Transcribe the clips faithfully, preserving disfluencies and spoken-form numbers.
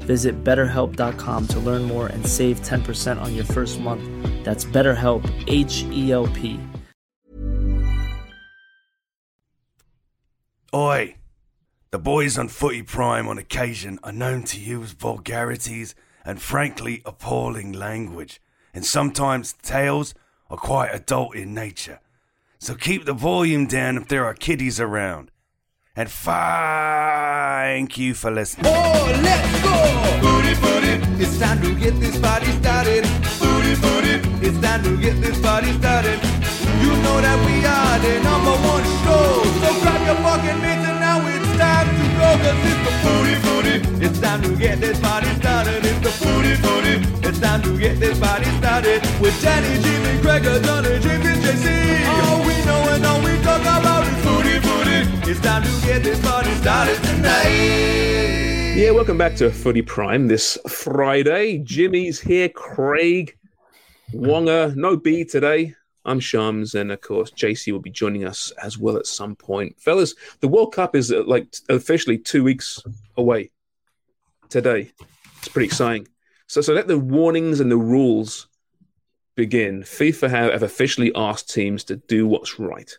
Visit BetterHelp dot com to learn more and save ten percent on your first month. That's BetterHelp, H E L P. Oi, the boys on Footy Prime on occasion are known to use vulgarities and frankly appalling language, and sometimes tales are quite adult in nature. So keep the volume down if there are kiddies around. And thank you for listening. Oh, let's go! Booty, booty, it's time to get this party started. Booty, booty, it's time to get this party started. You know that we are the number one show. So grab your fucking mitts and now it's time to go. Cause it's the booty, booty, it's time to get this party started. It's the booty, booty, it's time to get this party started. With Danny, Jimmy, Gregor, Donald, Jimmy, J C. All we know and all we talk about is booty, booty. It's time to get this party started tonight. Yeah, welcome back to Footy Prime this Friday. Jimmy's here, Craig, Wonga, no B today. I'm Shams, and of course, J C will be joining us as well at some point. Fellas, the World Cup is uh, like officially two weeks away today. It's pretty exciting. So, so let the warnings and the rules begin. FIFA have, have officially asked teams to do what's right,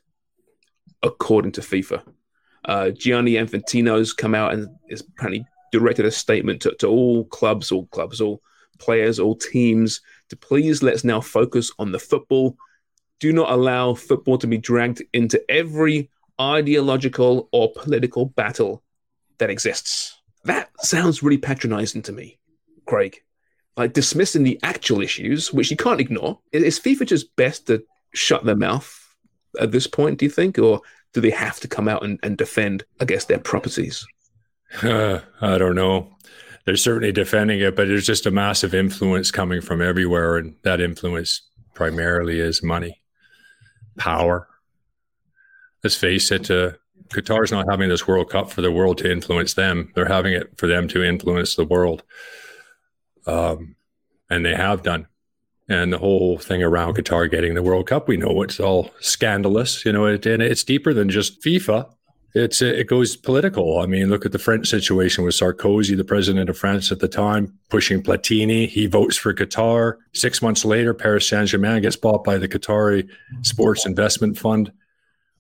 according to FIFA. Uh, Gianni Infantino's come out and has apparently directed a statement to, to all clubs, all clubs, all players, all teams, to please let's now focus on the football. Do not allow football to be dragged into every ideological or political battle that exists. That sounds really patronizing to me, Craig. Like dismissing the actual issues, which you can't ignore. Is FIFA just best to shut their mouth at this point, do you think? Or do they have to come out and, and defend, I guess, their properties? Uh, I don't know. They're certainly defending it, but there's just a massive influence coming from everywhere. And that influence primarily is money. Power. Let's face it, uh, Qatar's not having this World Cup for the world to influence them. They're having it for them to influence the world. Um, and they have done. And the whole thing around Qatar getting the World Cup, we know it's all scandalous. You know, it, and it's deeper than just FIFA. It's It goes political. I mean, look at the French situation with Sarkozy, the president of France at the time, pushing Platini. He votes for Qatar. Six months later, Paris Saint-Germain gets bought by the Qatari Sports Investment Fund.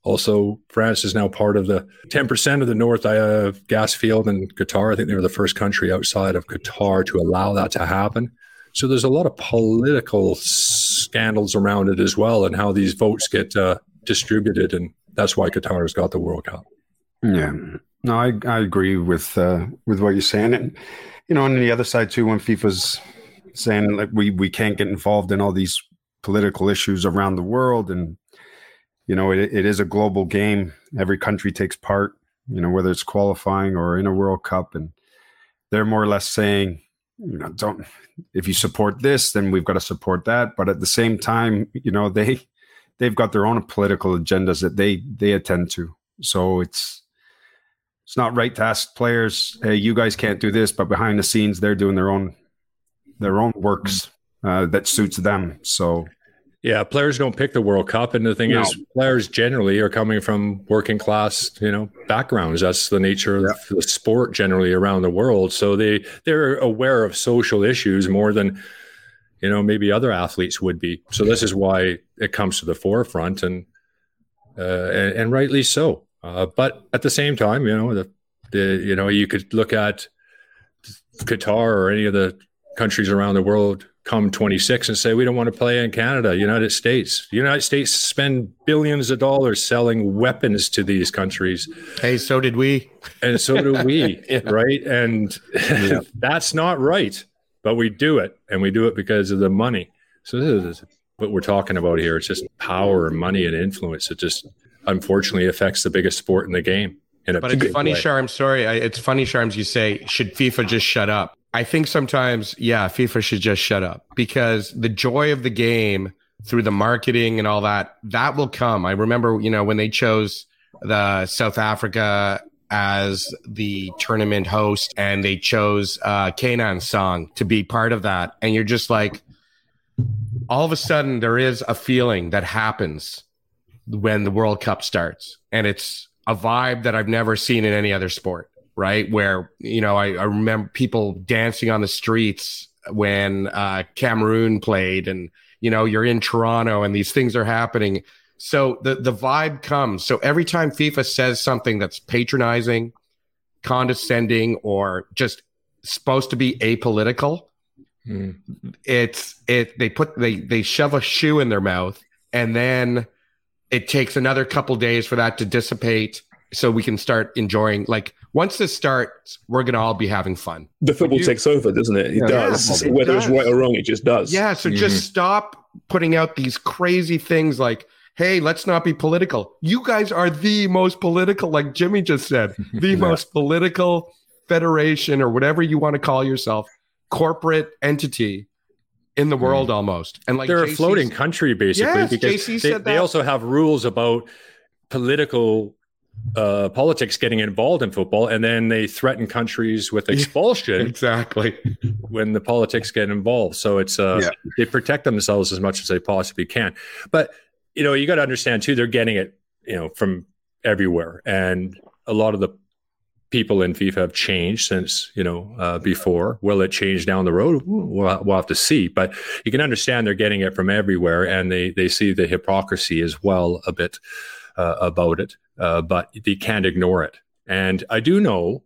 Also, France is now part of the ten percent of the North uh, gas field in Qatar. I think they were the first country outside of Qatar to allow that to happen. So there's a lot of political scandals around it as well, and how these votes get uh, distributed. And that's why Qatar has got the World Cup. Yeah, no, I, I agree with uh, with what you're saying, and you know, on the other side too, when FIFA's saying like we, we can't get involved in all these political issues around the world, and you know, it, it is a global game. Every country takes part, you know, whether it's qualifying or in a World Cup, and they're more or less saying, you know, don't if you support this, then we've got to support that. But at the same time, you know, they they've got their own political agendas that they they attend to, so it's. It's not right to ask players, hey, you guys can't do this, but behind the scenes, they're doing their own their own works uh, that suits them. So, yeah, players don't pick the World Cup. And the thing no. is, players generally are coming from working class, you know, backgrounds. That's the nature yeah. of the sport generally around the world. So they, they're aware of social issues more than, you know, maybe other athletes would be. So this is why it comes to the forefront and uh, and, and rightly so. Uh, but at the same time, you know, the, the you know, you could look at Qatar or any of the countries around the world come twenty-six and say, we don't want to play in Canada, United States. The United States spend billions of dollars selling weapons to these countries. Hey, so did we. And so do we, right? And yeah. That's not right, but we do it, and we do it because of the money. So this is what we're talking about here. It's just power and money and influence. It just unfortunately affects the biggest sport in the game. In a but it's funny, Sharm, sorry. I, it's funny, Sharm, you say, should FIFA just shut up? I think sometimes, yeah, FIFA should just shut up, because the joy of the game through the marketing and all that, that will come. I remember, you know, when they chose the South Africa as the tournament host, and they chose uh, Kanan's song to be part of that. And you're just like, all of a sudden there is a feeling that happens when the World Cup starts. And it's a vibe that I've never seen in any other sport. Right. Where, you know, I, I remember people dancing on the streets when uh, Cameroon played, and, you know, you're in Toronto and these things are happening. So the, the vibe comes. So every time FIFA says something that's patronizing, condescending, or just supposed to be apolitical, mm. it's it they put they, they shove a shoe in their mouth, and then it takes another couple days for that to dissipate. So we can start enjoying, like, once this starts, we're going to all be having fun. The football you, takes over, doesn't it? It yeah, does. It Whether does. It's right or wrong, it just does. Yeah, so mm-hmm. just stop putting out these crazy things like, hey, let's not be political. You guys are the most political, like Jimmy just said, the yeah. most political federation, or whatever you want to call yourself, corporate entity in the world mm-hmm. almost. And like, they're J C's, a floating country, basically, yes, because they, said they also have rules about political... Uh, politics getting involved in football, and then they threaten countries with expulsion. Exactly. When the politics get involved. So it's uh, yeah. they protect themselves as much as they possibly can. But, you know, you got to understand too, they're getting it, you know, from everywhere. And a lot of the people in FIFA have changed since, you know, uh, before. Will it change down the road? We'll, we'll have to see. But you can understand they're getting it from everywhere, and they, they see the hypocrisy as well a bit uh, about it. Uh, but they can't ignore it. And I do know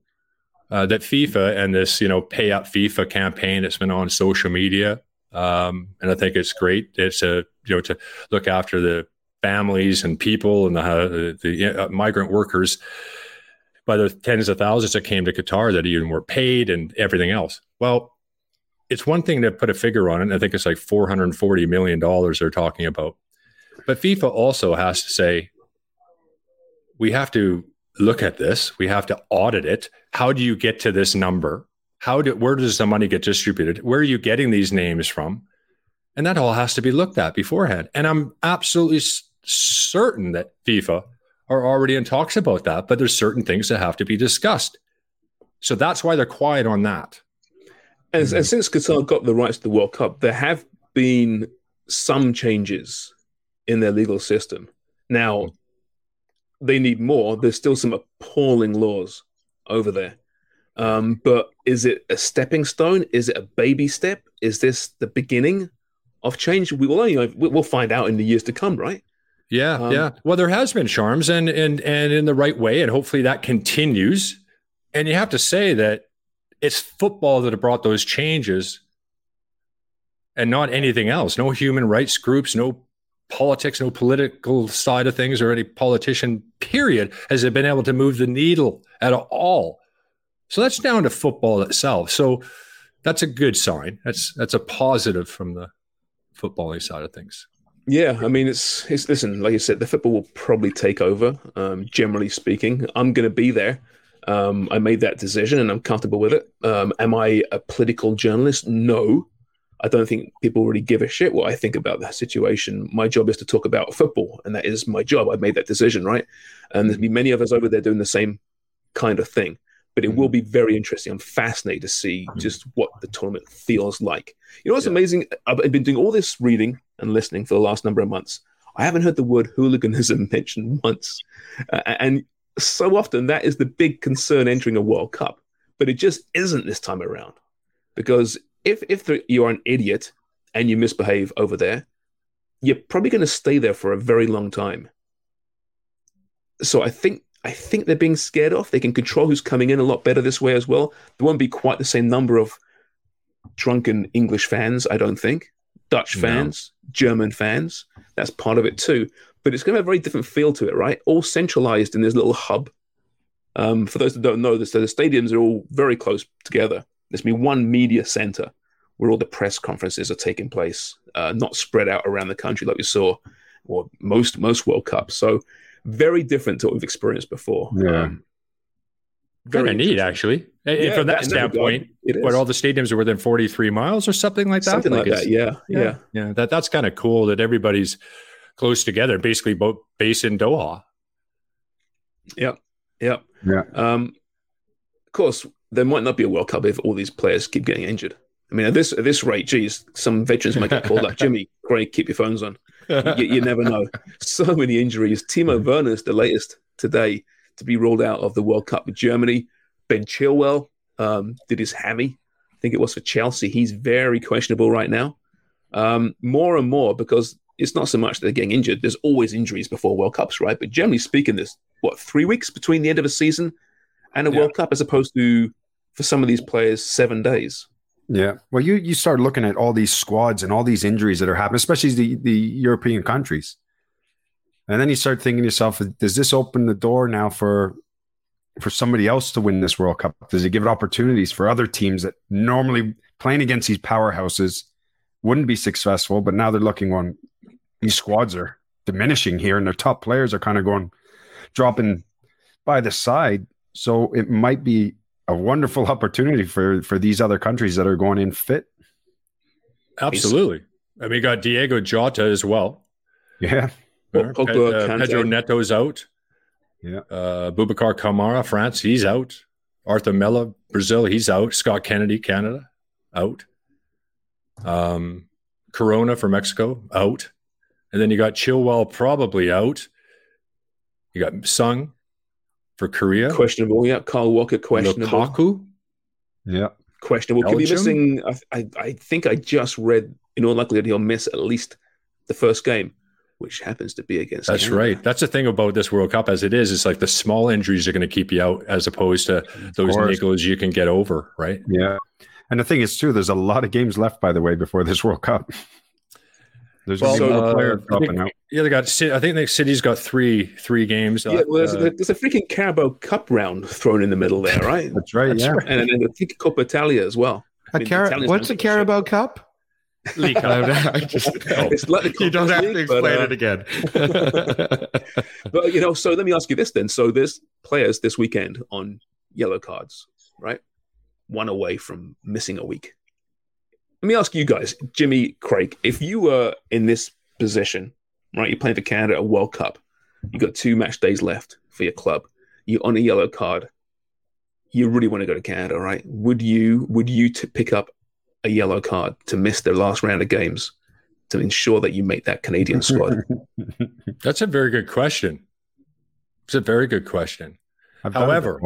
uh, that FIFA and this, you know, pay up FIFA campaign that's been on social media. Um, and I think it's great. It's a, you know, to look after the families and people and the, uh, the uh, migrant workers by the tens of thousands that came to Qatar that even were paid and everything else. Well, it's one thing to put a figure on it. And I think it's like four hundred forty million dollars they're talking about. But FIFA also has to say, we have to look at this. We have to audit it. How do you get to this number? How do, where does the money get distributed? Where are you getting these names from? And that all has to be looked at beforehand. And I'm absolutely s- certain that FIFA are already in talks about that, but there's certain things that have to be discussed. So that's why they're quiet on that. And, mm-hmm. and since Qatar got the rights to the World Cup, there have been some changes in their legal system. Now, they need more. There's still some appalling laws over there. Um, but is it a stepping stone? Is it a baby step? Is this the beginning of change? We will only, we'll find out in the years to come, right? Yeah, um, yeah. Well, there has been, Sharms, and, and, and in the right way, and hopefully that continues. And you have to say that it's football that have brought those changes and not anything else. No human rights groups, no politics, no political side of things, or any politician, period, has it been able to move the needle at all. So that's down to football itself. So that's a good sign. That's that's a positive from the footballing side of things. Yeah, I mean, it's it's listen, like you said, the football will probably take over, um, generally speaking. I'm going to be there. Um, I made that decision, and I'm comfortable with it. Um, am I a political journalist? No. I don't think people really give a shit what I think about that situation. My job is to talk about football, and that is my job. I've made that decision, right? And there'll be many of us over there doing the same kind of thing. But it will be very interesting. I'm fascinated to see just what the tournament feels like. You know what's yeah. amazing? I've been doing all this reading and listening for the last number of months. I haven't heard the word hooliganism mentioned once. Uh, and so often that is the big concern entering a World Cup. But it just isn't this time around, because If if the, you are an idiot and you misbehave over there, you're probably going to stay there for a very long time. So I think I think they're being scared off. They can control who's coming in a lot better this way as well. There won't be quite the same number of drunken English fans, I don't think. Dutch fans, no. German fans, that's part of it too. But it's going to have a very different feel to it, right? All centralized in this little hub. Um, for those that don't know, the, the stadiums are all very close together. There's going to be one media center where all the press conferences are taking place, uh, not spread out around the country like we saw, or most most World Cups. So very different to what we've experienced before. Yeah. Um, Very neat, actually. Yeah, from that standpoint, but all the stadiums are within forty-three miles or something like that. Something like, like that, yeah, yeah, yeah. yeah. That that's kind of cool that everybody's close together, basically both based in Doha. Yep, yep, yeah. Um, of course, there might not be a World Cup if all these players keep getting injured. I mean, at this at this rate, geez, some veterans might get called up. Jimmy, great, keep your phones on. You, you never know. So many injuries. Timo Werner's the latest today to be rolled out of the World Cup with Germany. Ben Chilwell um, did his hammy. I think it was for Chelsea. He's very questionable right now. Um, more and more, because it's not so much that they're getting injured. There's always injuries before World Cups, right? But generally speaking, there's, what, three weeks between the end of a season and a yeah. World Cup, as opposed to, for some of these players, seven days. Yeah. Well, you you start looking at all these squads and all these injuries that are happening, especially the, the European countries. And then you start thinking to yourself, does this open the door now for for somebody else to win this World Cup? Does it give it opportunities for other teams that normally playing against these powerhouses wouldn't be successful, but now they're looking on these squads are diminishing here and their top players are kind of going, dropping by the side. So it might be a wonderful opportunity for, for these other countries that are going in fit. Absolutely. And we got Diego Jota as well. Yeah. Well, Pogba, uh, Pedro Neto's out. Yeah. Uh, Boubacar Kamara, France, he's out. Arthur Mella, Brazil, he's out. Scott Kennedy, Canada, out. Um, Corona for Mexico, out. And then you got Chilwell probably out. You got Sung for Korea. Questionable, yeah. Kyle Walker, questionable. Lukaku. Yeah. Questionable. Belgium. Could be missing, I, I, I think I just read, in all likelihood, he'll miss at least the first game, which happens to be against That's Canada. Right. That's the thing about this World Cup as it is. It's like the small injuries are going to keep you out as opposed to those niggles you can get over, right? Yeah. And the thing is, too, there's a lot of games left, by the way, before this World Cup. There's well, so, uh, a player dropping out. Yeah, they got, I think the City's got three three games. Yeah, well, there's, uh, there's a freaking Carabao Cup round thrown in the middle there, right? That's right, That's yeah. Right. And, and I think Coppa Italia as well. A I mean, Car- what's a Carabao Cup? League I just, it's like you don't have league, to explain but, uh, it again. But, you know, so let me ask you this then. So there's players this weekend on yellow cards, right? One away from missing a week. Let me ask you guys, Jimmy, Craig, if you were in this position, right, you're playing for Canada at a World Cup, you've got two match days left for your club, you're on a yellow card, you really want to go to Canada, right? Would you, would you t- pick up a yellow card to miss their last round of games to ensure that you make that Canadian squad? That's a very good question. It's a very good question. I've However,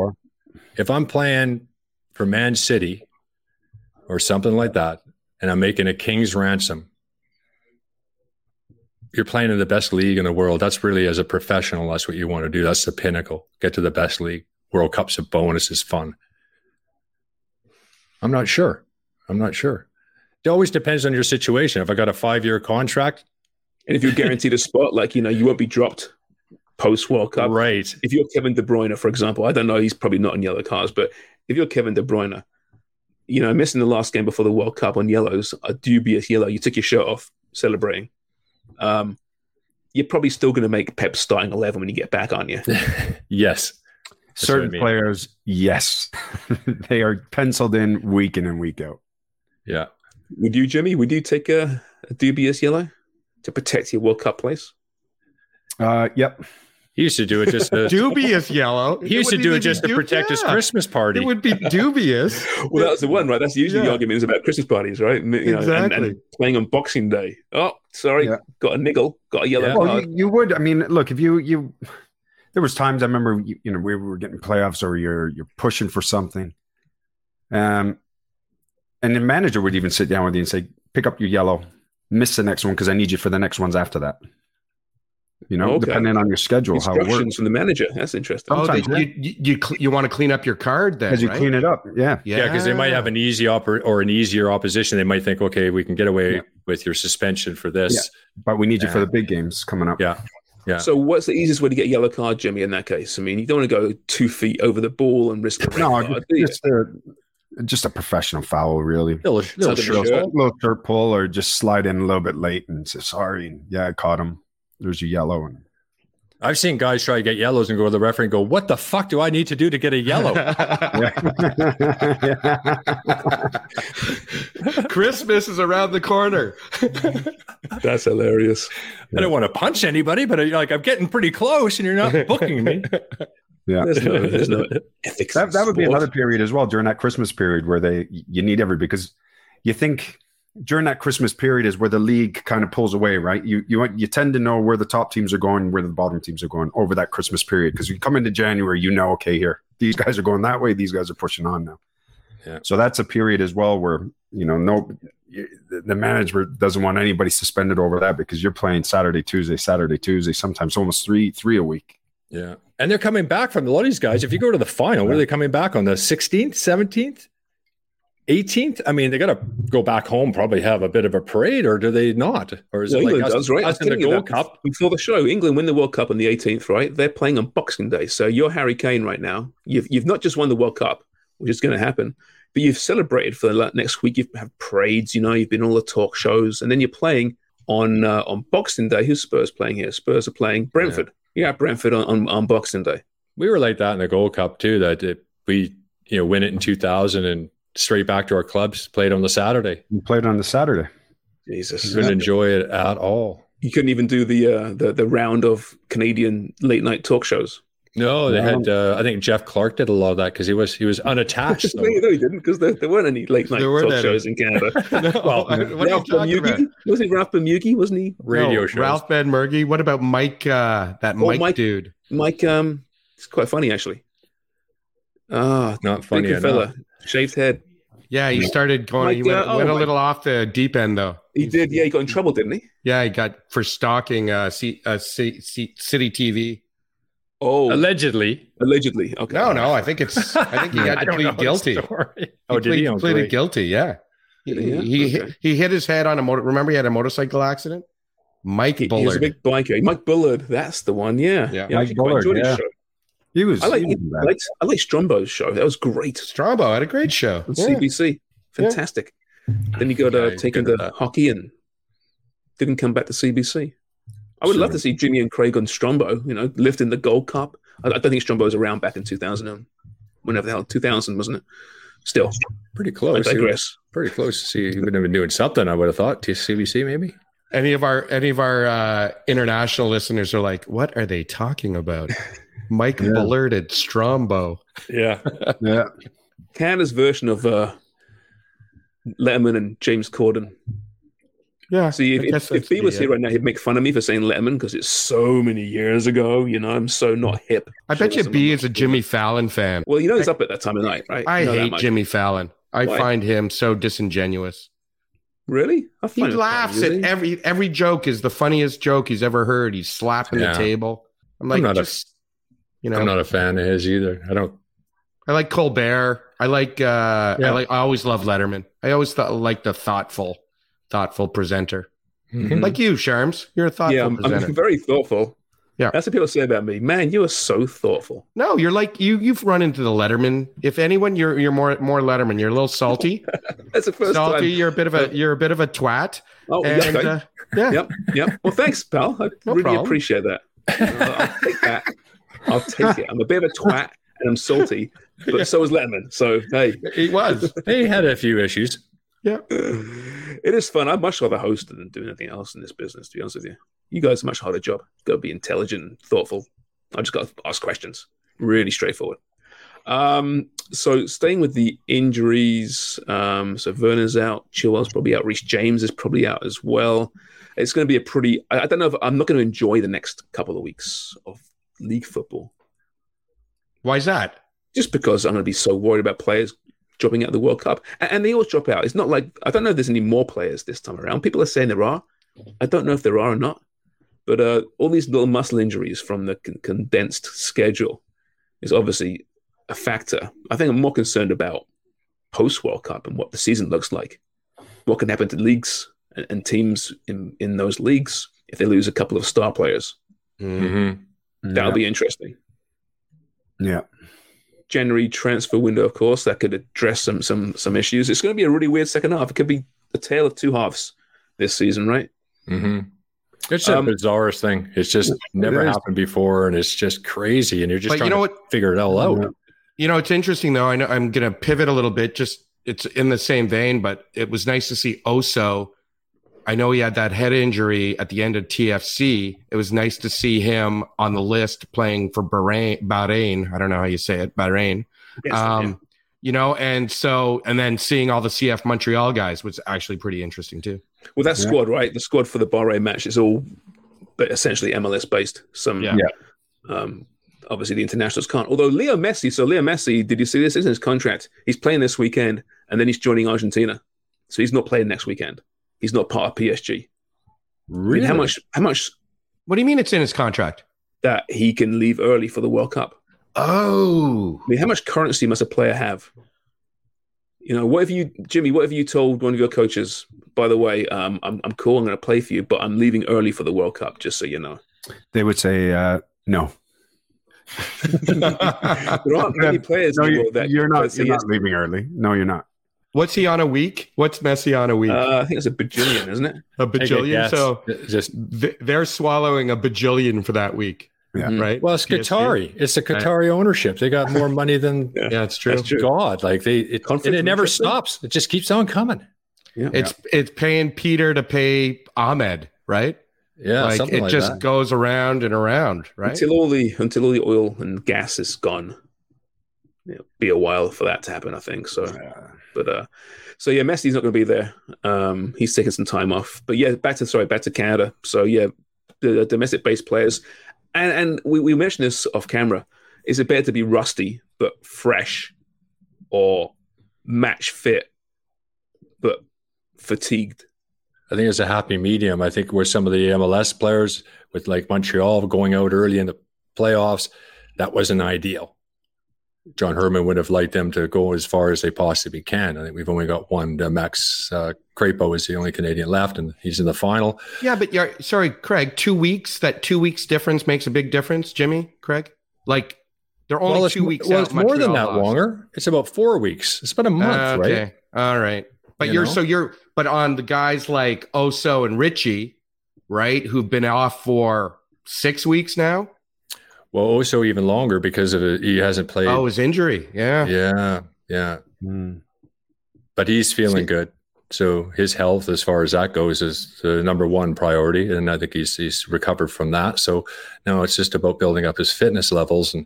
if I'm playing for Man City or something like that, and I'm making a king's ransom, you're playing in the best league in the world. That's really, as a professional, that's what you want to do. That's the pinnacle. Get to the best league. World Cup's a bonus. It's fun. I'm not sure. I'm not sure. It always depends on your situation. If I got a five-year contract, and if you're guaranteed a spot, like, you know, you won't be dropped post World Cup, right? If you're Kevin De Bruyne, for example, I don't know, he's probably not on yellow cards, but if you're Kevin De Bruyne, you know, missing the last game before the World Cup on yellows, a dubious yellow, you took your shirt off celebrating. Um, you're probably still going to make Pep's starting eleven when you get back, aren't you? Yes. That's Certain I mean. players, yes, they are penciled in week in and week out. Yeah. Would you, Jimmy, would you take a, a dubious yellow to protect your World Cup place? Uh, yep. He used to do it just to... dubious yellow? He used to do it just to protect his Christmas party. It would be dubious. Well, that's the one, right? That's usually yeah. the argument is about Christmas parties, right? You know, exactly. And, and playing on Boxing Day. Oh, sorry. Yeah. Got a niggle. Got a yellow yeah. card. Well, you, you would. I mean, look, if you... you there was times I remember, you, you know, we were getting playoffs or you're you're pushing for something. Um... And the manager would even sit down with you and say, pick up your yellow, miss the next one because I need you for the next ones after that. You know, okay. Depending on your schedule, how it works from the manager. That's interesting. Oh, they, you you, you, cl- you want to clean up your card then, because right? You clean it up, yeah, yeah, because yeah, they might have an easy oper- or an easier opposition. They might think, okay, we can get away yeah. with your suspension for this, yeah. but we need yeah. you for the big games coming up. Yeah, yeah. So, what's the easiest way to get a yellow card, Jimmy? In that case, I mean, you don't want to go two feet over the ball and risk a red no, card, just, just a just a professional foul, really. Little, little, shirt. Shirt, little shirt pull, or just slide in a little bit late and say sorry. And, yeah, I caught him. There's a yellow one. I've seen guys try to get yellows and go to the referee and go, what the fuck do I need to do to get a yellow? Christmas is around the corner. That's hilarious. I don't want to punch anybody, but like I'm getting pretty close and you're not booking me. Yeah, there's no, there's no ethics. That, that would be another period as well during that Christmas period where they you need everybody because you think – during that Christmas period is where the league kind of pulls away, right? You you you tend to know where the top teams are going, where the bottom teams are going over that Christmas period. Because you come into January, you know, okay, here, these guys are going that way. These guys are pushing on now. Yeah. So that's a period as well where, you know, no, the manager doesn't want anybody suspended over that because you're playing Saturday, Tuesday, Saturday, Tuesday, sometimes almost three, three a week. Yeah. And they're coming back from a lot of these guys. If you go to the final, yeah. What are they coming back on? The sixteenth, seventeenth? eighteenth? I mean, they got to go back home, probably have a bit of a parade, or do they not? Or is well, it England like us, does, right? us in the Gold Cup? Before the show, England win the World Cup on the eighteenth, right? They're playing on Boxing Day. So you're Harry Kane right now. You've, you've not just won the World Cup, which is going to happen, but you've celebrated for the next week. You've had parades, you know, you've been all the talk shows, and then you're playing on uh, on Boxing Day. Who's Spurs playing here? Spurs are playing Brentford. Yeah, yeah Brentford on, on, on Boxing Day. We were like that in the Gold Cup too, that it, we, you know, win it in two thousand and straight back to our clubs, played on the Saturday. You played on the Saturday. Jesus. You couldn't enjoy it at all. You couldn't even do the uh, the, the round of Canadian late night talk shows. No, they had, uh, I think Jeff Clark did a lot of that because he was he was unattached. So. no, he didn't because there, there weren't any late night talk any. shows in Canada. no, well, what Ralph Benmergui? Wasn't he Ralph Benmergui? Wasn't he? Radio no, shows. Ralph Benmergui. What about Mike, uh, that oh, Mike, Mike dude? Mike, um, it's quite funny actually. Ah, oh, not funny enough. Fella. Shaved head. Yeah, he started going. Like, he went, uh, oh, went a little off the deep end, though. He did. Yeah, he got in trouble, didn't he? Yeah, he got for stalking uh, C, uh, C, C, City T V. Oh, allegedly. Allegedly. Okay. No, no. I think it's. I think he had to plead guilty. Oh, he did he? He pleaded guilty. Yeah. He yeah. He, okay. he hit his head on a motor. Remember, he had a motorcycle accident. Mike he, Bullard. He was a big blanket. Mike Bullard. That's the one. Yeah. Yeah. yeah Mike Bullard. Yeah. He was. I like. I like, I like Strombo's show. That was great. Strombo had a great show. Yeah. C B C, fantastic. Yeah. Then you got uh, yeah, taken to hockey and didn't come back to C B C. I would sure. love to see Jimmy and Craig on Strombo. You know, lifting the Gold Cup. I, I don't think Strombo was around back in two thousand and whenever the hell two thousand wasn't it? Still pretty close. I digress. Pretty close to see. He would have been doing something. I would have thought to C B C maybe. Any of our any of our uh, international listeners are like, what are they talking about? Mike yeah. Bullard at Strombo. Yeah. yeah. Canada's version of uh, Letterman and James Corden. Yeah. See, if, if, if he was it. here right now, he'd make fun of me for saying Letterman because it's so many years ago. You know, I'm so not hip. I sure bet you B is a Jimmy Fallon fan. Well, you know he's I, up at that time of night, right? I Not hate Jimmy Fallon. I Why? find him so disingenuous. Really? I find he laughs funny, at really? every every joke is the funniest joke he's ever heard. He's slapping yeah. the table. I'm like, I'm not just... A- You know, I'm not a fan of his either. I don't. I like Colbert. I like. Uh, yeah. I like. I always love Letterman. I always thought like the thoughtful, thoughtful presenter, mm-hmm. like you, Sharms. You're a thoughtful. Yeah, I'm, presenter. I'm very thoughtful. Yeah, that's what people say about me. Man, you are so thoughtful. No, you're like you. You've run into the Letterman. If anyone, you're you're more more Letterman. You're a little salty. That's the first salty, time. You're a bit of a you're a bit of a twat. Oh and, yeah, okay. uh, yeah. Yep. Yep. Well, thanks, pal. I no really problem. appreciate that. Uh, I'll take that. I'll take it. I'm a bit of a twat and I'm salty, but yeah. so was Letterman. So, hey. He was. He had a few issues. Yeah. It is fun. I'm much rather hosted than doing anything else in this business, to be honest with you. You guys are a much harder job. Got to be intelligent and thoughtful. I just got to ask questions. Really straightforward. Um, so, staying with the injuries, um, so Werner's out. Chilwell's probably out. Reece James is probably out as well. It's going to be a pretty – I don't know if – I'm not going to enjoy the next couple of weeks of – league football. Why is that? Just because I'm going to be so worried about players dropping out of the World Cup. And, and they all drop out. It's not like, I don't know if there's any more players this time around. People are saying there are. I don't know if there are or not. But uh, all these little muscle injuries from the con- condensed schedule is obviously a factor. I think I'm more concerned about post-World Cup and what the season looks like, what can happen to leagues and, and teams in, in those leagues if they lose a couple of star players. Mm-hmm. That'll yeah. be interesting. Yeah. January transfer window, of course, that could address some some some issues. It's going to be a really weird second half. It could be a tale of two halves this season, right? Mm-hmm. It's the um, bizarrest thing. It's just never happened before, and it's just crazy. And you're just trying you know to what? figure it all out. You know, it's interesting though. I know I'm going to pivot a little bit. Just it's in the same vein, but it was nice to see Oso. I know he had that head injury at the end of T F C. It was nice to see him on the list playing for Bahrain. Bahrain. I don't know how you say it. Bahrain. Yes, um, yeah. You know, and so and then seeing all the C F Montreal guys was actually pretty interesting too. Well, that yeah. squad, right? The squad for the Bahrain match is all essentially M L S based. Some, yeah. Um, obviously, the internationals can't. Although Leo Messi, so Leo Messi, did you see this? This is his contract. He's playing this weekend, and then he's joining Argentina, so he's not playing next weekend. He's not part of P S G. Really? I mean, how much? How much? What do you mean? It's in his contract that he can leave early for the World Cup. Oh, I mean, how much currency must a player have? You know, what have you, Jimmy? What have you told one of your coaches? By the way, um, I'm I'm cool. I'm going to play for you, but I'm leaving early for the World Cup. Just so you know, they would say uh, no. There aren't many players. No, you, that you're not. You're not leaving early. No, you're not. What's he on a week? What's Messi on a week? Uh, I think it's a bajillion, isn't it? A bajillion. So just th- they're swallowing a bajillion for that week. Yeah. Right. Well, it's Qatari. It's the Qatari ownership. They got more money than yeah, that's true. That's true. God, like they, it, and it never stops. It just keeps on coming. Yeah. It's yeah. it's paying Peter to pay Ahmed, right? Yeah, like it like just that. goes around and around, right? Until all the until all the oil and gas is gone, it'll be a while for that to happen, I think. So, yeah. but uh, so yeah, Messi's not going to be there. Um, he's taking some time off. But yeah, back to sorry, back to Canada. So yeah, the, the domestic-based players. And, and we, we mentioned this off camera. Is it better to be rusty but fresh or match fit but fatigued? I think it's a happy medium. I think where some of the M L S players with like Montreal going out early in the playoffs, that wasn't ideal. John Herdman would have liked them to go as far as they possibly can. I think we've only got one. Uh, Max uh, Crépeau is the only Canadian left, and he's in the final. Yeah, but you're, sorry, Craig, two weeks, that two weeks difference makes a big difference, Jimmy, Craig? Like, they're only well, two weeks well, out. It's more Montreal than that lost. longer. It's about four weeks. It's about a month, uh, okay. right? All right. But you you're, know? so you're, but on the guys like Oso and Richie, right, who've been off for six weeks now? Well, also even longer because of it, he hasn't played. Oh, his injury. Yeah. Yeah. Yeah. Mm. But he's feeling See. good. So his health, as far as that goes, is the number one priority. And I think he's he's recovered from that. So now it's just about building up his fitness levels. And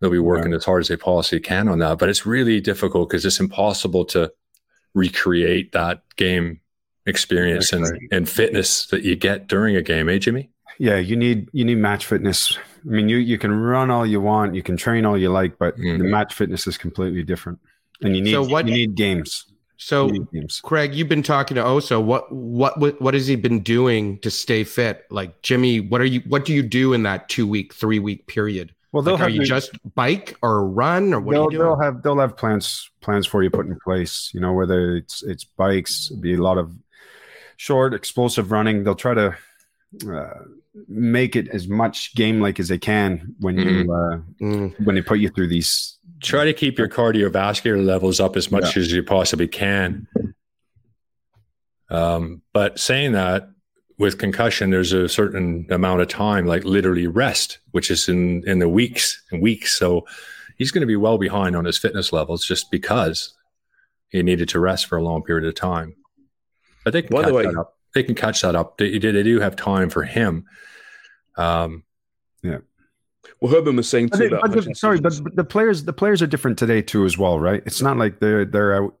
they'll be working yeah. as hard as they possibly can on that. But it's really difficult because it's impossible to recreate that game experience and, and fitness that you get during a game. Eh, Jimmy? Yeah, you need you need match fitness. I mean, you, you can run all you want, you can train all you like, but mm-hmm. the match fitness is completely different. And you need so what, you need games. So, you need games. Craig, you've been talking to Oso. What what what what has he been doing to stay fit? Like, Jimmy, what are you? What do you do in that two week, three week period? Well, they'll like, have are you the, just bike or run or what? They'll, are you doing? they'll have they'll have plans plans for you put in place. You know, whether it's it's bikes, it'll be a lot of short, explosive running. They'll try to. Uh, make it as much game like as they can when you uh, mm. when they put you through these. Try to keep your cardiovascular levels up as much yeah. as you possibly can. Um, but saying that, with concussion, there's a certain amount of time, like literally rest, which is in in the weeks and weeks. So he's going to be well behind on his fitness levels just because he needed to rest for a long period of time. I think. By the way. That up. They can catch that up. They, they do have time for him. Um, yeah. Well, Herdman was saying too. But that, but sorry, but, but the players, the players are different today too, as well, right? It's not like they're they're out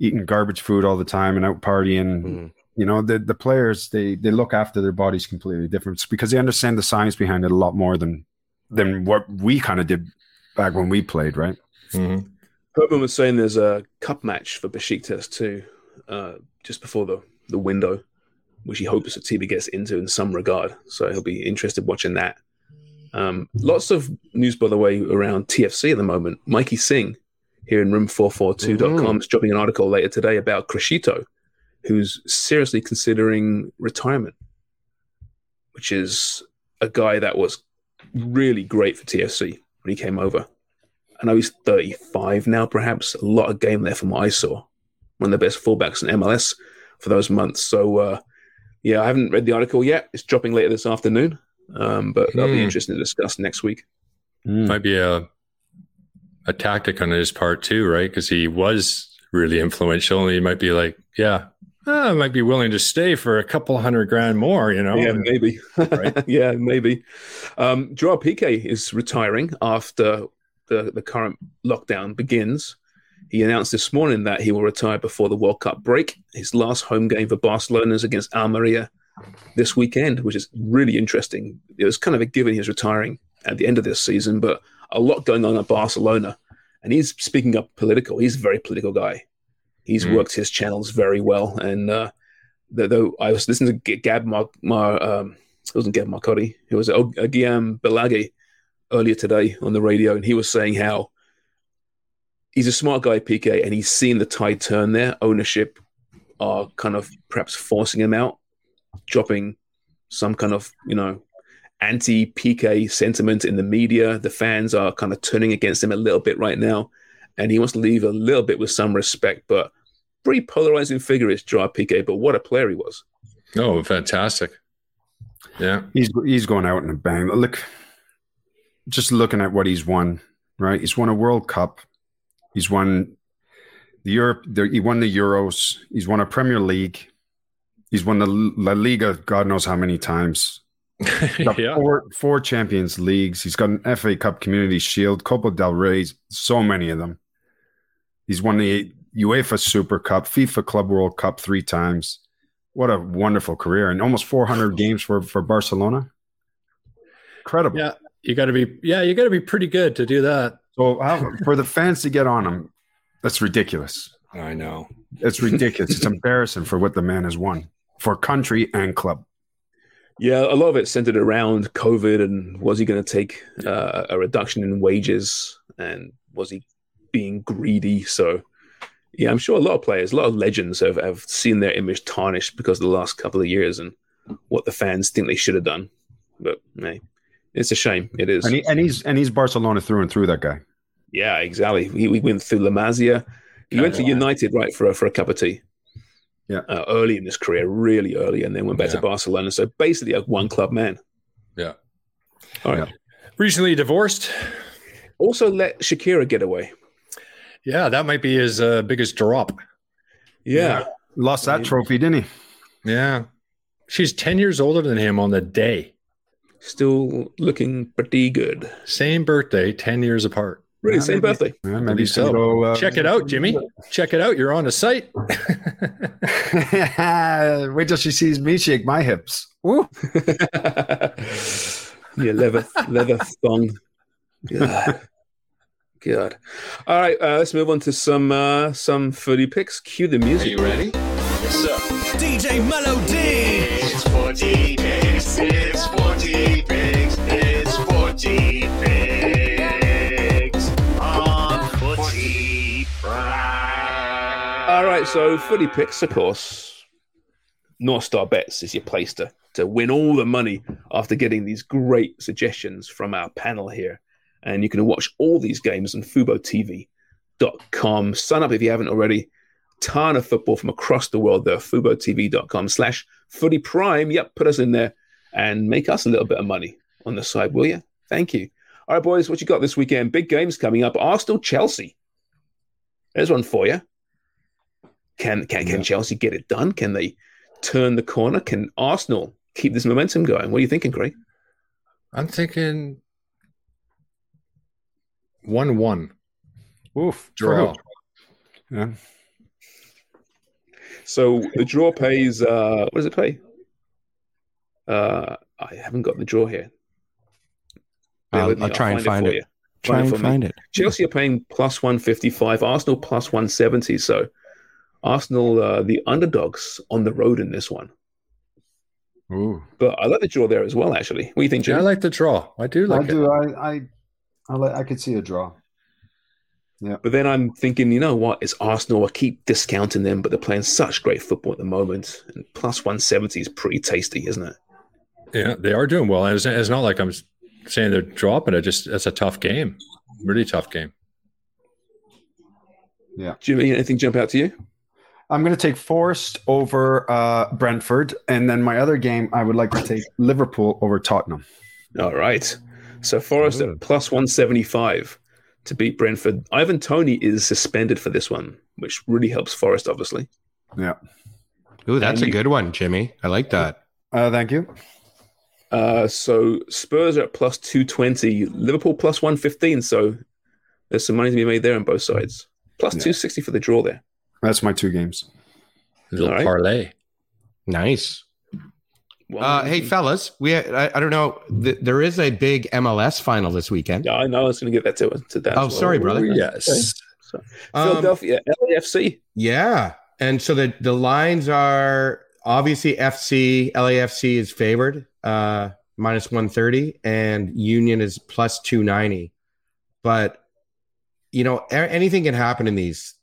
eating garbage food all the time and out partying. Mm-hmm. You know, the the players they they look after their bodies completely different because they understand the science behind it a lot more than than what we kind of did back when we played, right? Mm-hmm. Herdman was saying there's a cup match for Besiktas too, uh, just before the the window. which he hopes the team gets into in some regard. So he'll be interested watching that. Um, lots of news, by the way, around T F C at the moment. Mikey Singh here in room four forty-two dot com is dropping an article later today about Crescito, who's seriously considering retirement, which is a guy that was really great for T F C when he came over. I know he's thirty-five now, perhaps. A lot of game there from what I saw. One of the best fullbacks in M L S for those months. So, uh, yeah, I haven't read the article yet. It's dropping later this afternoon, um, but that'll mm. be interesting to discuss next week. Mm. Might be a, a tactic on his part too, right? Because he was really influential, and he might be like, yeah, I might be willing to stay for a couple hundred grand more, you know? Yeah, maybe. Right? yeah, maybe. Um, Joel Piqué is retiring after the, the current lockdown begins. He announced this morning that he will retire before the World Cup break. His last home game for Barcelona is against Almeria this weekend, which is really interesting. It was kind of a given he was retiring at the end of this season, but a lot going on at Barcelona. And he's speaking up political. He's a very political guy. He's mm. worked his channels very well. And uh, though I was listening to Gab Mar, Mar um, it wasn't Gab Marcotti, it was uh, Guillaume Balague earlier today on the radio, and he was saying how he's a smart guy, Piqué, and he's seen the tide turn there. Ownership are kind of perhaps forcing him out, dropping some kind of, you know, anti-Piqué sentiment in the media. The fans are kind of turning against him a little bit right now, and he wants to leave a little bit with some respect. But pretty polarizing figure is Joel Piqué, but what a player he was. Oh, fantastic. Yeah. He's, he's going out in a bang. Look, just looking at what he's won, right? He's won a World Cup. He's won the Europe. The, he won the Euros. He's won a Premier League. He's won the La Liga, God knows how many times. yeah. Four four Champions Leagues. He's got an F A Cup, Community Shield, Copa del Rey, so many of them. He's won the UEFA Super Cup, FIFA Club World Cup three times. What a wonderful career, and almost four hundred games for for Barcelona. Incredible. Yeah, you got to be. Yeah, you got to be pretty good to do that. So how, for the fans to get on him, that's ridiculous. I know. It's ridiculous. It's embarrassing for what the man has won for country and club. Yeah, a lot of it centered around COVID and was he going to take uh, a reduction in wages and was he being greedy? So, yeah, I'm sure a lot of players, a lot of legends have, have seen their image tarnished because of the last couple of years and what the fans think they should have done. But, hey. It's a shame. It is. And, he, and he's and he's Barcelona through and through, that guy. Yeah, exactly. We, we went through La Masia. He Canada. went to United, right, for a, for a cup of tea. Yeah. Uh, early in his career, really early, and then went back yeah. to Barcelona. So basically a one-club man. Yeah. All right. Yeah. Recently divorced. Also let Shakira get away. Yeah, that might be his uh, biggest drop. Yeah. yeah. Lost that yeah. trophy, didn't he? Yeah. She's ten years older than him on the day. Still looking pretty good. Same birthday, ten years apart. Really, yeah, same maybe, birthday. Yeah, maybe so. Go, uh, Check it out, Jimmy. Check it out. You're on the site. Wait till she sees me shake my hips. Woo. yeah, leather, leather thong. God. God. All right, uh, let's move on to some uh, some footy picks. Cue the music. Are you ready? Yes, sir. D J Melody. It's for D J. It's forty pigs. It's forty pigs on Footy Prime. All right, so Footy Picks, of course, North Star Bets is your place to, to win all the money after getting these great suggestions from our panel here. And you can watch all these games on fubo t v dot com. Sign up if you haven't already. Ton of football from across the world there. fubo t v dot com slash footy prime. Yep, put us in there. And make us a little bit of money on the side, will you? Thank you. All right, boys, what you got this weekend? Big games coming up. Arsenal, Chelsea. There's one for you. Can can can yeah. Chelsea get it done? Can they turn the corner? Can Arsenal keep this momentum going? What are you thinking, Craig? I'm thinking one one. Oof, draw. Yeah. So the draw pays, uh, what does it pay? Uh, I haven't got the draw here. I'll, I'll, I'll try and find it. Try and find it. Chelsea are paying plus one fifty-five, Arsenal plus one seventy. So Arsenal, uh, the underdogs on the road in this one. Ooh. But I like the draw there as well, actually. What do you think, Jim? I like the draw. I do like I it. Do. I I I, like, I could see a draw. Yeah. But then I'm thinking, you know what? It's Arsenal. I keep discounting them, but they're playing such great football at the moment. And plus one seventy is pretty tasty, isn't it? Yeah, they are doing well. And it's, it's not like I'm saying they're dropping it. Just it's a tough game. Really tough game. Yeah. Jimmy, anything jump out to you? I'm going to take Forest over uh, Brentford. And then my other game, I would like to take Liverpool over Tottenham. All right. So Forest Ooh. at plus one seventy-five to beat Brentford. Ivan Toney is suspended for this one, which really helps Forest, obviously. Yeah. Ooh, that's and a you, good one, Jimmy. I like that. Uh, thank you. Uh, so Spurs are at plus two twenty, Liverpool plus one fifteen. So there's some money to be made there on both sides. Plus yeah. two sixty for the draw there. That's my two games. A little right. parlay. Nice. Well, uh, hey, fellas, we I, I don't know. Th- there is a big M L S final this weekend. Yeah, I know. I was going to get that to, to that. Oh, well. sorry, brother. Ooh, yes. Okay. So, um, Philadelphia, L A F C. Yeah. And so the, the lines are obviously F C. L A F C is favored, uh, minus one thirty, and Union is plus two ninety. But, you know, a- anything can happen in these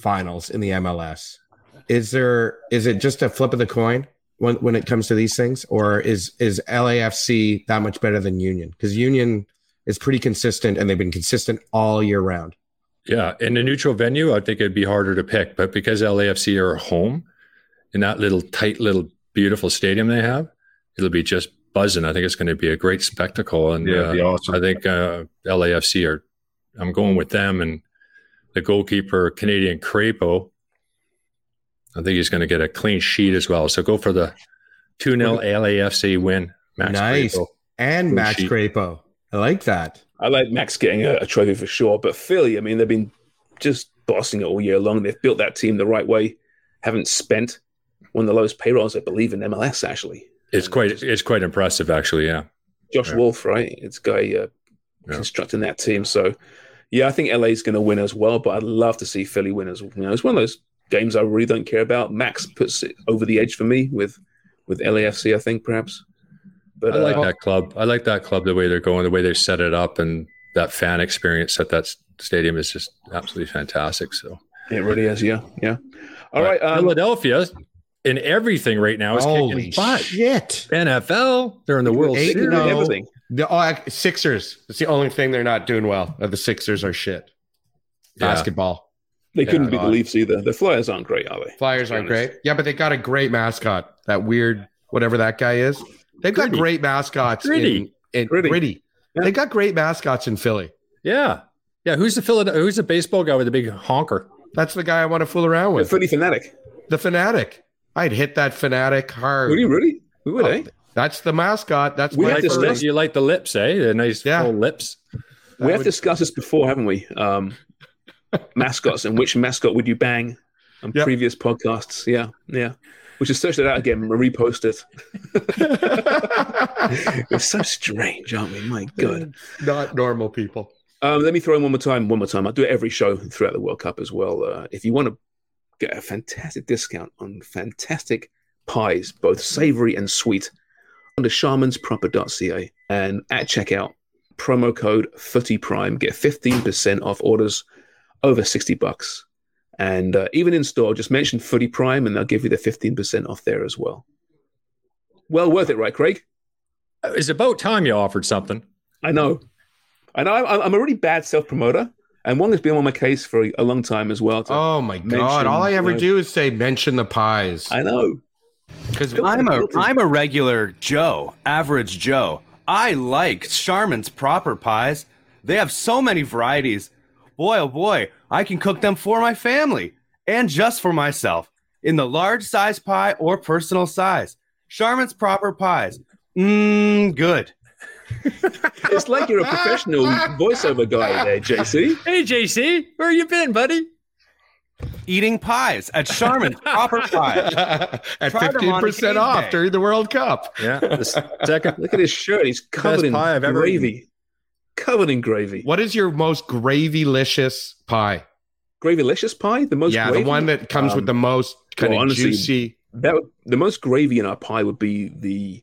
finals in the M L S. Is there is it just a flip of the coin when, when it comes to these things, or is is L A F C that much better than Union? Because Union is pretty consistent and they've been consistent all year round. Yeah, in a neutral venue, I think it'd be harder to pick, but because L A F C are home in that little tight, little beautiful stadium they have, it'll be just buzzing. I think it's going to be a great spectacle, and yeah, it'd be uh, awesome. I think uh, L A F C are. I'm going with them and. The goalkeeper, Canadian Crépeau, I think he's going to get a clean sheet as well. So go for the two nil L A F C win, Max Nice. Crépeau. And clean Max sheet. Crépeau. I like that. I like Max getting a, a trophy for sure. But Philly, I mean, they've been just bossing it all year long. They've built that team the right way, haven't spent one of the lowest payrolls, I believe, in M L S, actually. It's and quite just, it's quite impressive, actually, yeah. Josh yeah. Wolf, right? It's guy uh, yeah. constructing that team, so... Yeah, I think L A is going to win as well, but I'd love to see Philly win as well. You know, it's one of those games I really don't care about. Max puts it over the edge for me with, with L A F C, I think, perhaps. But I like uh, that club. I like that club, the way they're going, the way they set it up, and that fan experience at that stadium is just absolutely fantastic. So it really is, yeah, yeah. All right, um, Philadelphia in everything right now is kicking butt. Shit, N F L, they're in the World Series, everything. The oh, Sixers. It's the only thing they're not doing well. The Sixers are shit. Yeah. Basketball. They couldn't be the Leafs either. The Flyers aren't great, are they? Flyers aren't great. Yeah, but they got a great mascot. That weird, whatever that guy is. They've got great mascots. Gritty. In, in, Gritty. Gritty. Yeah. They got great mascots in Philly. Yeah. Yeah. Who's the Philadelphia? Who's the baseball guy with the big honker? That's the guy I want to fool around with. The Philly Fanatic. The Fanatic. I'd hit that Fanatic hard. Would you really? Who would oh, eh? That's the mascot. That's we my discuss- You like the lips, eh? The nice yeah. full lips. That we have would- discussed this before, haven't we? Um, mascots and which mascot would you bang on yep. previous podcasts. Yeah, yeah. We should search that out again and repost it. We're so strange, aren't we? My God. Not normal people. Um, let me throw in one more time. One more time. I do it every show throughout the World Cup as well. Uh, if you want to get a fantastic discount on fantastic pies, both savory and sweet, under shamans proper dot c a and at checkout, promo code Footy Prime. Get fifteen percent off orders over sixty bucks. And uh, even in store, just mention Footy Prime and they'll give you the fifteen percent off there as well. Well worth it, right, Craig? It's about time you offered something. I know. I know. I'm a really bad self-promoter. And one that's been on my case for a long time as well. Oh, my mention, God. All I ever you know, do is say mention the pies. I know. Because I'm a I'm a regular Joe, average Joe. I like Charmin's proper pies. They have so many varieties. Boy, oh boy, I can cook them for my family and just for myself in the large size pie or personal size. Charmin's proper pies. Mmm, good. It's like you're a professional voiceover guy there, J C. Hey, J C, where you been, buddy? Eating pies at Charmin, proper pies. At fifteen percent off during the World Cup. Yeah. Second, look at his shirt. He's covered Best in pie I've ever gravy. Eaten. Covered in gravy. What is your most gravy-licious pie? Gravy-licious pie? The most Yeah, gravy? The one that comes um, with the most kind well, of honestly, juicy. That would, the most gravy in our pie would be the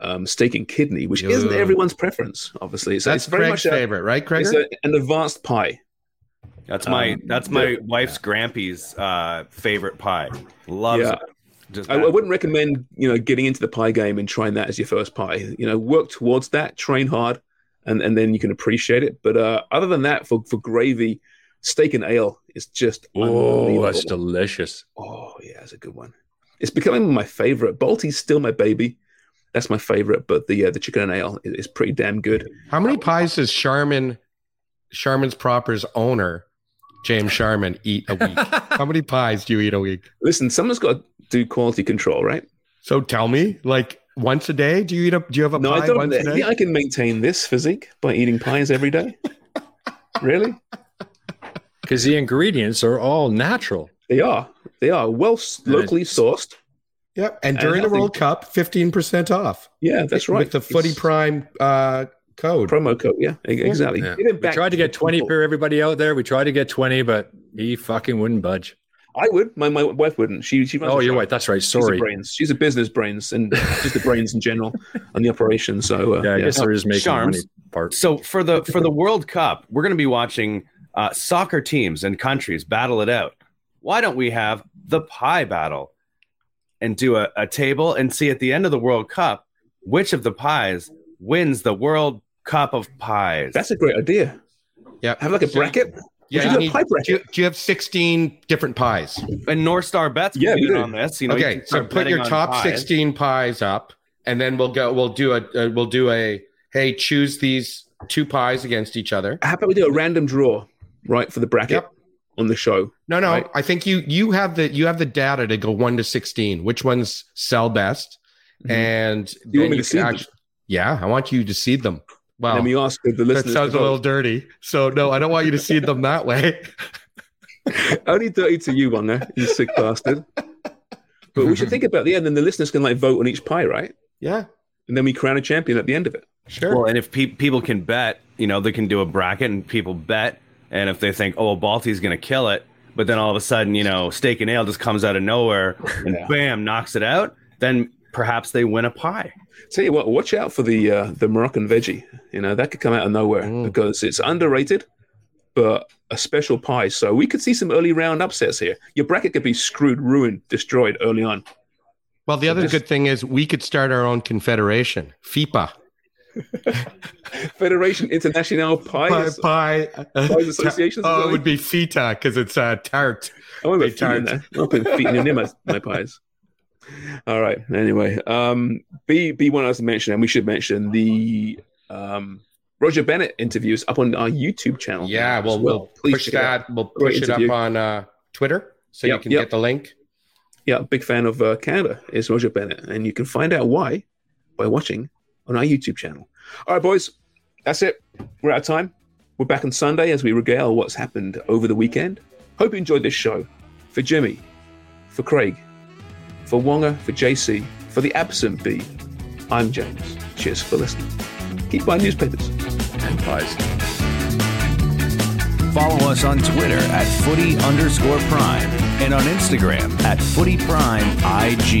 um, steak and kidney, which Yo. isn't everyone's preference, obviously. So that's it's very Craig's much a, favorite, right, Craig? It's a, an advanced pie. That's my um, that's my the, wife's Grampy's uh, favorite pie. Loves yeah. it. Just I, I wouldn't recommend you know getting into the pie game and trying that as your first pie. You know, work towards that, train hard, and, and then you can appreciate it. But uh, other than that, for for gravy, steak and ale is just oh, that's delicious. Oh yeah, it's a good one. It's becoming my favorite. Balti's still my baby. That's my favorite. But the uh, the chicken and ale is, is pretty damn good. How many pies does Charmin, Charmin's Proper's owner, James Sharman, eat a week? How many pies do you eat a week? Listen, someone's got to do quality control, right? So tell me, like once a day, do you eat a? Do you have a no, pie I don't, once a day? I can maintain this physique by eating pies every day. Really? Because the ingredients are all natural. They are. They are well locally sourced. Yep. And during and the World Cup, fifteen percent off. Yeah, that's right. With the Footy Prime uh, code. Promo code, yeah. Exactly. Yeah. We tried to get twenty for everybody out there. We tried to get twenty, but he fucking wouldn't budge. I would. My my wife wouldn't. She she. Oh, you're right. That's right. Sorry. She's a, brains. She's a business brains and just the brains in general and the operation. So uh, yeah, I yeah. guess there is making Charms. money part. So for the for the World Cup, we're going to be watching uh, soccer teams and countries battle it out. Why don't we have the pie battle and do a, a table and see at the end of the World Cup which of the pies wins the World Cup of Pies? That's a great idea. Yeah, have like a bracket. Yeah, you need, pie bracket. Do, you, do you have sixteen different pies? And North Star Bets yeah, we on this. You know, okay, you so put your top pies. sixteen pies up, and then we'll go. We'll do a. Uh, we'll do a. Hey, choose these two pies against each other. How about we do a random draw, right, for the bracket? Yep. On the show. No, no. Right? I think you you have the you have the data to go one to sixteen. Which ones sell best? Mm-hmm. And you want me you to see actually, them? Yeah, I want you to seed them. Well, let me ask the listeners. That sounds a little dirty. So no, I don't want you to seed them that way. Only dirty to you, one there, you sick bastard. But we should think about the end, and the listeners can like vote on each pie, right? Yeah, and then we crown a champion at the end of it. Sure. Well, and if pe- people can bet, you know, they can do a bracket, and people bet. And if they think, oh, well, Balti's going to kill it, but then all of a sudden, you know, steak and ale just comes out of nowhere and yeah. bam, knocks it out, then perhaps they win a pie. Tell you what, watch out for the uh, the Moroccan veggie. You know, that could come out of nowhere mm. because it's underrated, but a special pie. So we could see some early round upsets here. Your bracket could be screwed, ruined, destroyed early on. Well, the so other just... good thing is we could start our own confederation, FIFA. Federation International Pies Pie, pie. Pies Association. Oh, it would be FITA because it's uh, tart. I want to put feet in there. I'll put feet in my, my pies. All right. Anyway, um, B B one else to mention, and we should mention the um, Roger Bennett interviews up on our YouTube channel. Yeah, well, well. we'll Please push that. We'll push it interview. up on uh, Twitter so yep, you can yep. get the link. Yeah, big fan of uh, Canada is Roger Bennett, and you can find out why by watching on our YouTube channel. All right, boys, that's it. We're out of time. We're back on Sunday as we regale what's happened over the weekend. Hope you enjoyed this show. For Jimmy, for Craig, for Wonga, for J C, for the absent B, I'm James. Cheers for listening. Keep buying newspapers and pies. Follow us on Twitter at footy underscore prime and on Instagram at footy prime I G.